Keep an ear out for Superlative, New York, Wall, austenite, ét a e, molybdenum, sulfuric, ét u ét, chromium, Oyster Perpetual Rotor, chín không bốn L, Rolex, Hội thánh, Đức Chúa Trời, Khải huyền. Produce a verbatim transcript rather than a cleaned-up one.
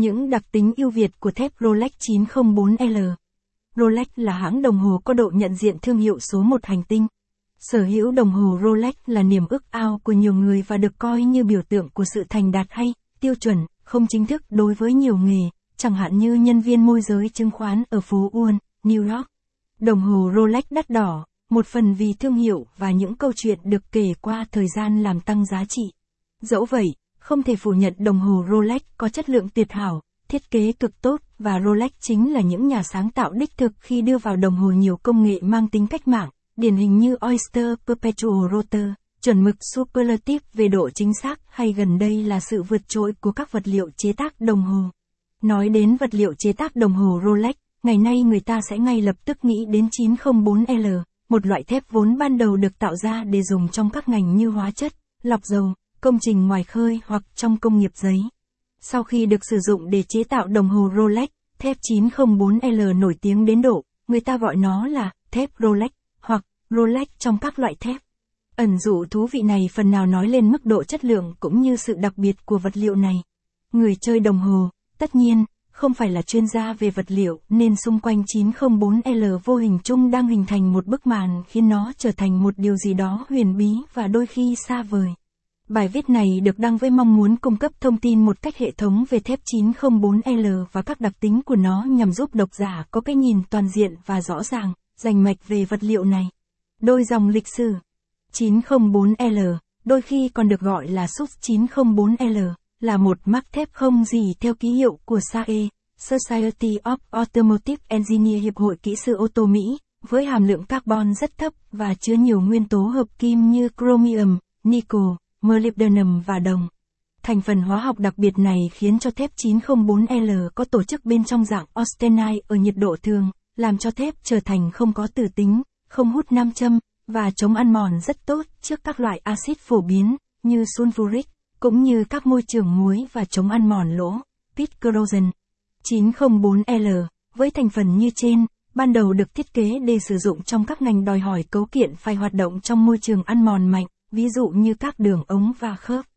Những đặc tính ưu việt của thép Rolex chín không bốn L. Rolex là hãng đồng hồ có độ nhận diện thương hiệu số một hành tinh. Sở hữu đồng hồ Rolex là niềm ước ao của nhiều người và được coi như biểu tượng của sự thành đạt hay tiêu chuẩn không chính thức đối với nhiều nghề, chẳng hạn như nhân viên môi giới chứng khoán ở phố Wall, New York. Đồng hồ Rolex đắt đỏ, một phần vì thương hiệu và những câu chuyện được kể qua thời gian làm tăng giá trị. Dẫu vậy, không thể phủ nhận đồng hồ Rolex có chất lượng tuyệt hảo, thiết kế cực tốt và Rolex chính là những nhà sáng tạo đích thực khi đưa vào đồng hồ nhiều công nghệ mang tính cách mạng, điển hình như Oyster Perpetual Rotor, chuẩn mực Superlative về độ chính xác hay gần đây là sự vượt trội của các vật liệu chế tác đồng hồ. Nói đến vật liệu chế tác đồng hồ Rolex, ngày nay người ta sẽ ngay lập tức nghĩ đến chín không bốn L, một loại thép vốn ban đầu được tạo ra để dùng trong các ngành như hóa chất, lọc dầu, công trình ngoài khơi hoặc trong công nghiệp giấy. Sau khi được sử dụng để chế tạo đồng hồ Rolex, thép chín không bốn L nổi tiếng đến độ người ta gọi nó là thép Rolex hoặc Rolex trong các loại thép. Ẩn dụ thú vị này phần nào nói lên mức độ chất lượng cũng như sự đặc biệt của vật liệu này. Người chơi đồng hồ, tất nhiên, không phải là chuyên gia về vật liệu nên xung quanh chín không bốn L vô hình chung đang hình thành một bức màn khiến nó trở thành một điều gì đó huyền bí và đôi khi xa vời. Bài viết này được đăng với mong muốn cung cấp thông tin một cách hệ thống về thép chín không bốn L và các đặc tính của nó nhằm giúp độc giả có cái nhìn toàn diện và rõ ràng, rành mạch về vật liệu này. Đôi dòng lịch sử. chín không bốn L, đôi khi còn được gọi là ét u ét chín không bốn L, là một mác thép không gỉ theo ký hiệu của ét a e, Society of Automotive Engineers Hiệp hội Kỹ sư ô tô Mỹ, với hàm lượng carbon rất thấp và chứa nhiều nguyên tố hợp kim như chromium, nickel, molybdenum và đồng. Thành phần hóa học đặc biệt này khiến cho thép chín không bốn L có tổ chức bên trong dạng austenite ở nhiệt độ thường, làm cho thép trở thành không có tử tính, không hút nam châm và chống ăn mòn rất tốt trước các loại axit phổ biến như sulfuric, cũng như các môi trường muối và chống ăn mòn lỗ, pit corrosion. chín không bốn L với thành phần như trên, ban đầu được thiết kế để sử dụng trong các ngành đòi hỏi cấu kiện phải hoạt động trong môi trường ăn mòn mạnh, ví dụ như các đường ống và khớp.